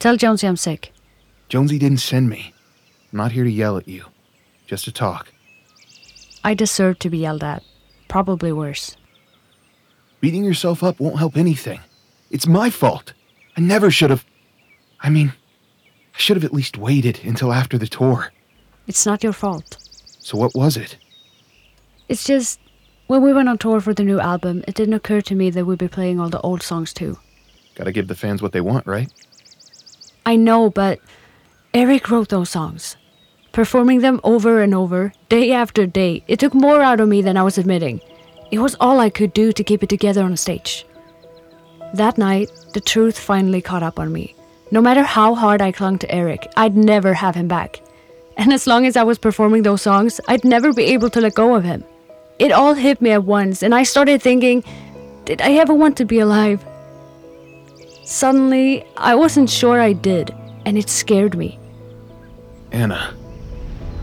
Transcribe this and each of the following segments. Tell Jonesy I'm sick. Jonesy didn't send me. I'm not here to yell at you, just to talk. I deserve to be yelled at. Probably worse. Beating yourself up won't help anything. It's my fault. I never should have... I should have at least waited until after the tour. It's not your fault. So what was it? It's just, when we went on tour for the new album, it didn't occur to me that we'd be playing all the old songs too. Gotta give the fans what they want, right? I know, but Eric wrote those songs. Performing them over and over, day after day, it took more out of me than I was admitting. It was all I could do to keep it together on stage. That night, the truth finally caught up on me. No matter how hard I clung to Eric, I'd never have him back. And as long as I was performing those songs, I'd never be able to let go of him. It all hit me at once, and I started thinking, did I ever want to be alive? Suddenly, I wasn't sure I did, and it scared me. Anna.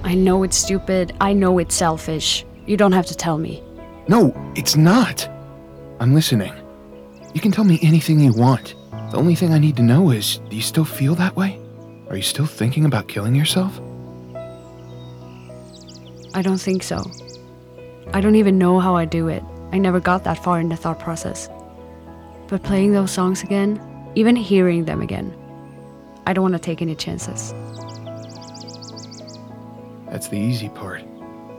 I know it's stupid. I know it's selfish. You don't have to tell me. No, it's not. I'm listening. You can tell me anything you want. The only thing I need to know is, do you still feel that way? Are you still thinking about killing yourself? I don't think so. I don't even know how I do it. I never got that far in the thought process. But playing those songs again, even hearing them again, I don't want to take any chances. That's the easy part.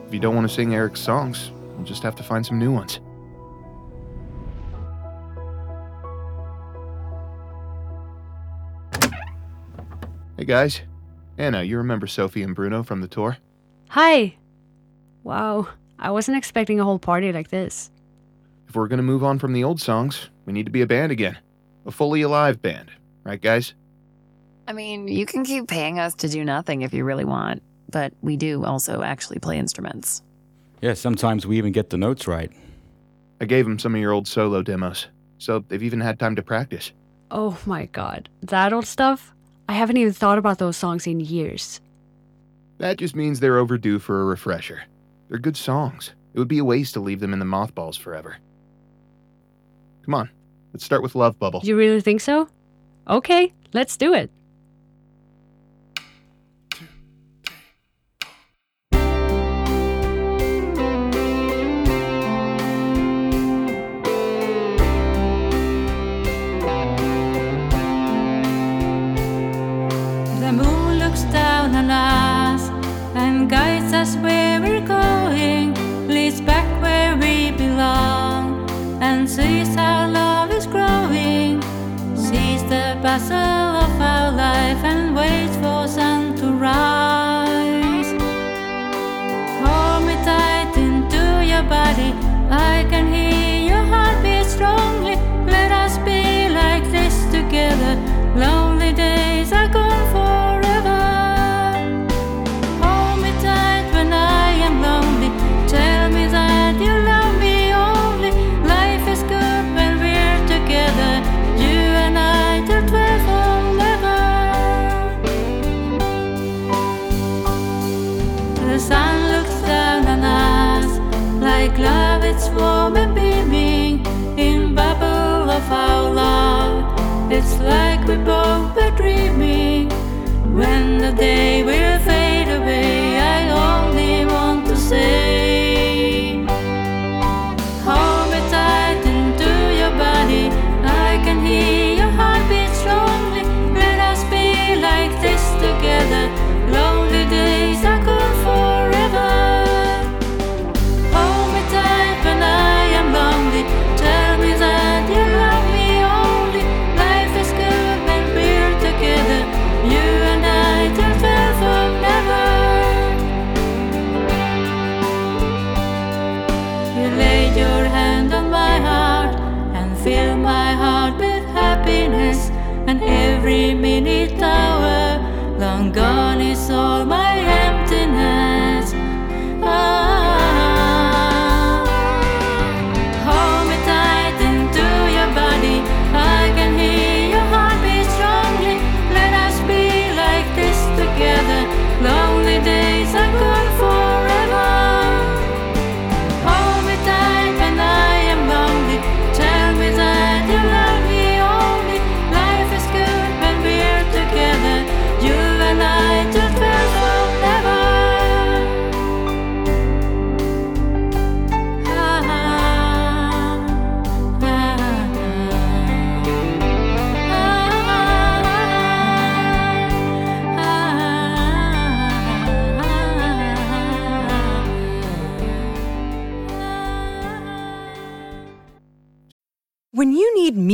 If you don't want to sing Eric's songs, you'll just have to find some new ones. Hey guys, Anna, you remember Sophie and Bruno from the tour? Hi! Wow, I wasn't expecting a whole party like this. If we're going to move on from the old songs, we need to be a band again. A fully alive band. Right, guys? You can keep paying us to do nothing if you really want, but we do also actually play instruments. Yeah, sometimes we even get the notes right. I gave them some of your old solo demos, so they've even had time to practice. Oh my god, that old stuff? I haven't even thought about those songs in years. That just means they're overdue for a refresher. They're good songs. It would be a waste to leave them in the mothballs forever. Come on, let's start with Love Bubble. You really think so? Okay, let's do it. The moon looks down on us and guides us where we're going, leads back where we belong, and sees how love is growing, sees the bustle of our life and waits for sun to rise. Hold me tight into your body, I can hear your heartbeat strongly. Let us be like this together, lonely days are gone forever. Love, it's warm and beaming, in bubble of our love. It's like we both were dreaming. When the day will fade away, I only want to say, hold me tight into your body, I can hear your heartbeat strongly. Let us be like this together, lonely days are gone forever. You and I, till forever. and every minute hour. Long gone is all my emptiness. Hold me tight into your body. I can hear your heartbeat strongly. Let us be like this together. Lonely days are gone forever. Hold me tight and I am lonely. Tell me that you love me only. Life is good when we're together. You and I just fell forever. When you need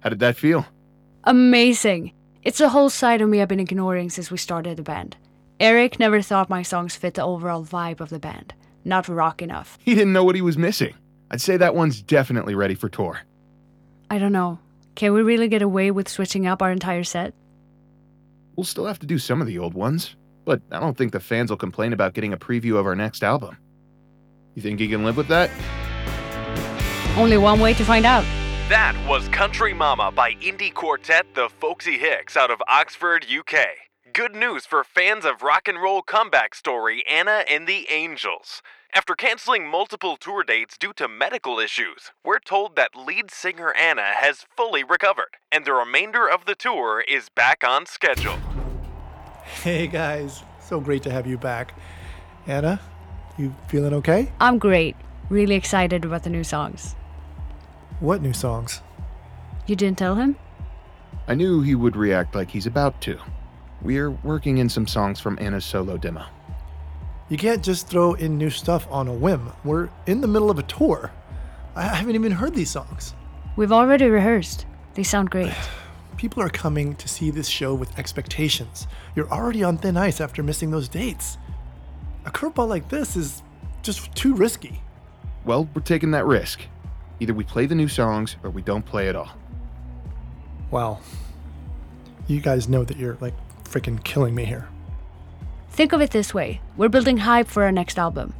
how did that feel? Amazing. It's a whole side of me I've been ignoring since we started the band. Eric never thought my songs fit the overall vibe of the band. Not rock enough. He didn't know what he was missing. I'd say that one's definitely ready for tour. I don't know. Can we really get away with switching up our entire set? We'll still have to do some of the old ones, but I don't think the fans will complain about getting a preview of our next album. You think you can live with that? Only one way to find out. That was Country Mama by indie quartet the Folksy Hicks out of Oxford, UK. Good news for fans of rock and roll comeback story Anna and the Angels. After canceling multiple tour dates due to medical issues, we're told that lead singer Anna has fully recovered, and the remainder of the tour is back on schedule. Hey guys, so great to have you back. Anna, you feeling okay? I'm great. Really excited about the new songs. What new songs? You didn't tell him? I knew he would react like he's about to. We're working in some songs from Anna's solo demo. You can't just throw in new stuff on a whim. We're in the middle of a tour. I haven't even heard these songs. We've already rehearsed. They sound great. People are coming to see this show with expectations. You're already on thin ice after missing those dates. A curveball like this is just too risky. Well, we're taking that risk. Either we play the new songs or we don't play at all. Wow. You guys know that you're, freaking killing me here. Think of it this way. We're building hype for our next album.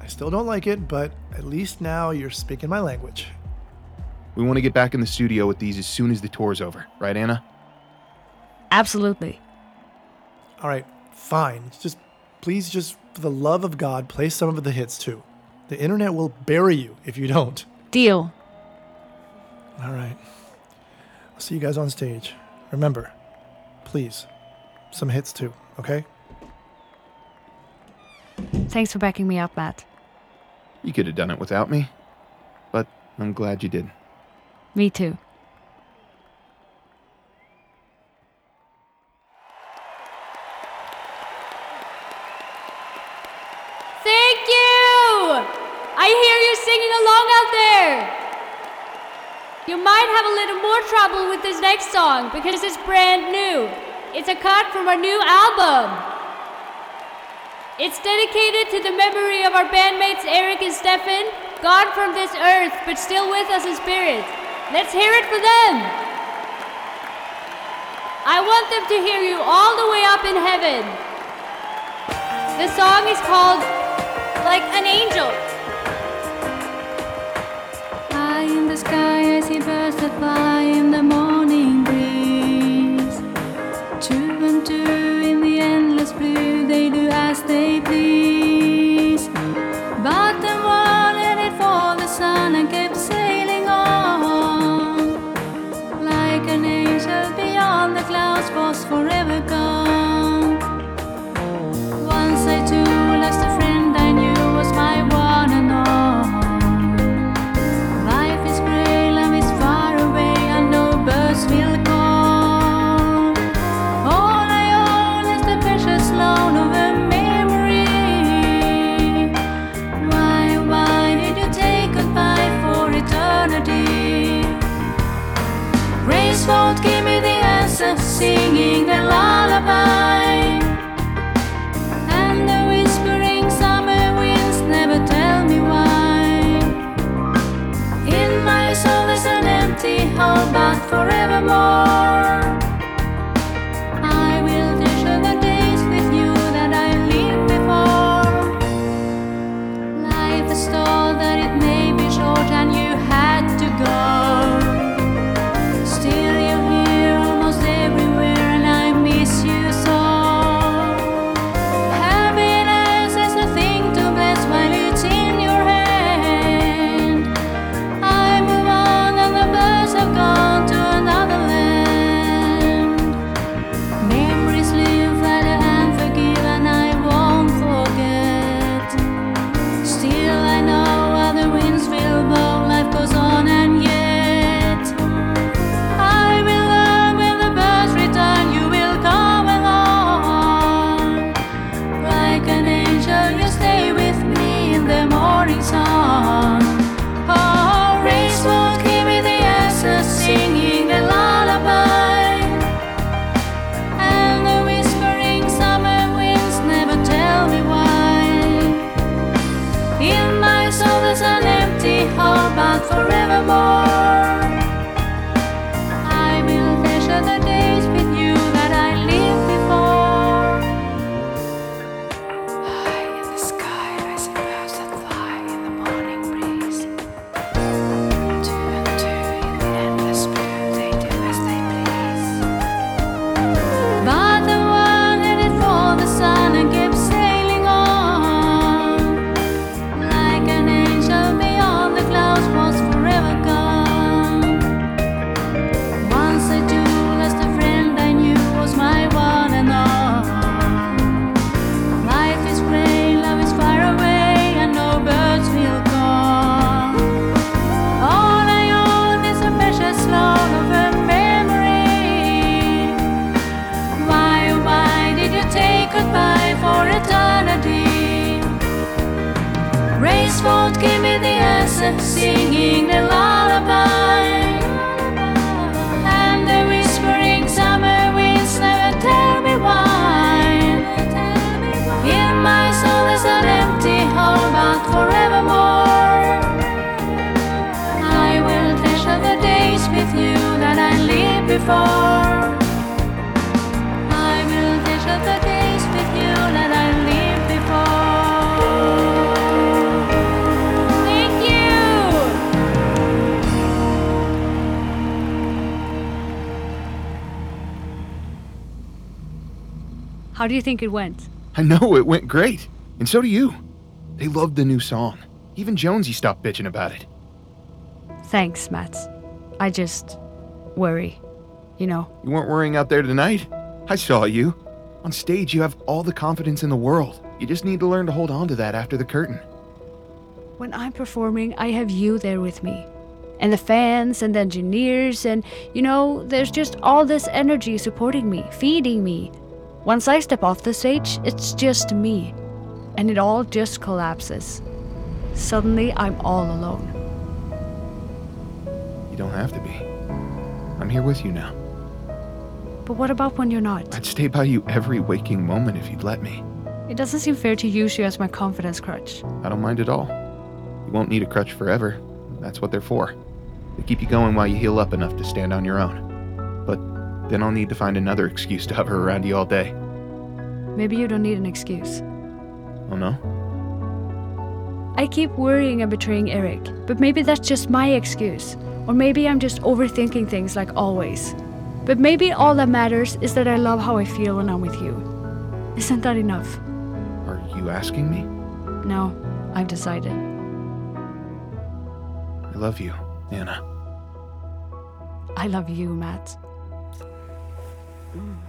I still don't like it, but at least now you're speaking my language. We want to get back in the studio with these as soon as the tour's over. Right, Anna? Absolutely. All right, fine. Please, for the love of God, play some of the hits, too. The internet will bury you if you don't. Deal. All right. I'll see you guys on stage. Remember, please, some hits too, okay? Thanks for backing me up, Matt. You could have done it without me, but I'm glad you did. Me too. You might have a little more trouble with this next song because it's brand new. It's a cut from our new album. It's dedicated to the memory of our bandmates Eric and Stefan, gone from this earth but still with us in spirit. Let's hear it for them. I want them to hear you all the way up in heaven. The song is called Like an Angel. In the sky as he bursted by in the morning breeze. Two and two in the endless blue, they do as they please. But the one let it fall, the sun, and kept sailing on. Like an angel beyond the clouds was forever gone. Once I too lost a friend I knew was my one and all. Life is gray, love is far away, and no birds will call. Please won't give me the answer, singing the lullaby. And the whispering summer winds never tell me why. In my soul there's an empty hole, but forevermore I will treasure the days with you that I lived before. Life is told that it may be short and you had to go. Singing a lullaby, and the whispering summer winds never tell me why. In my soul is an empty hole, but forevermore I will treasure the days with you that I lived before. I will treasure the days with you that I lived before. How do you think it went? I know, it went great. And so do you. They loved the new song. Even Jonesy stopped bitching about it. Thanks, Matt. I just worry, you know. You weren't worrying out there tonight. I saw you. On stage, you have all the confidence in the world. You just need to learn to hold on to that after the curtain. When I'm performing, I have you there with me. And the fans and the engineers and, you know, there's just all this energy supporting me, feeding me. Once I step off the stage, it's just me, and it all just collapses. Suddenly, I'm all alone. You don't have to be. I'm here with you now. But what about when you're not? I'd stay by you every waking moment if you'd let me. It doesn't seem fair to use you as my confidence crutch. I don't mind at all. You won't need a crutch forever. That's what they're for. They keep you going while you heal up enough to stand on your own. But then I'll need to find another excuse to hover around you all day. Maybe you don't need an excuse. Oh, no? I keep worrying and betraying Eric, but maybe that's just my excuse. Or maybe I'm just overthinking things like always. But maybe all that matters is that I love how I feel when I'm with you. Isn't that enough? Are you asking me? No, I've decided. I love you, Anna. I love you, Matt. Mm.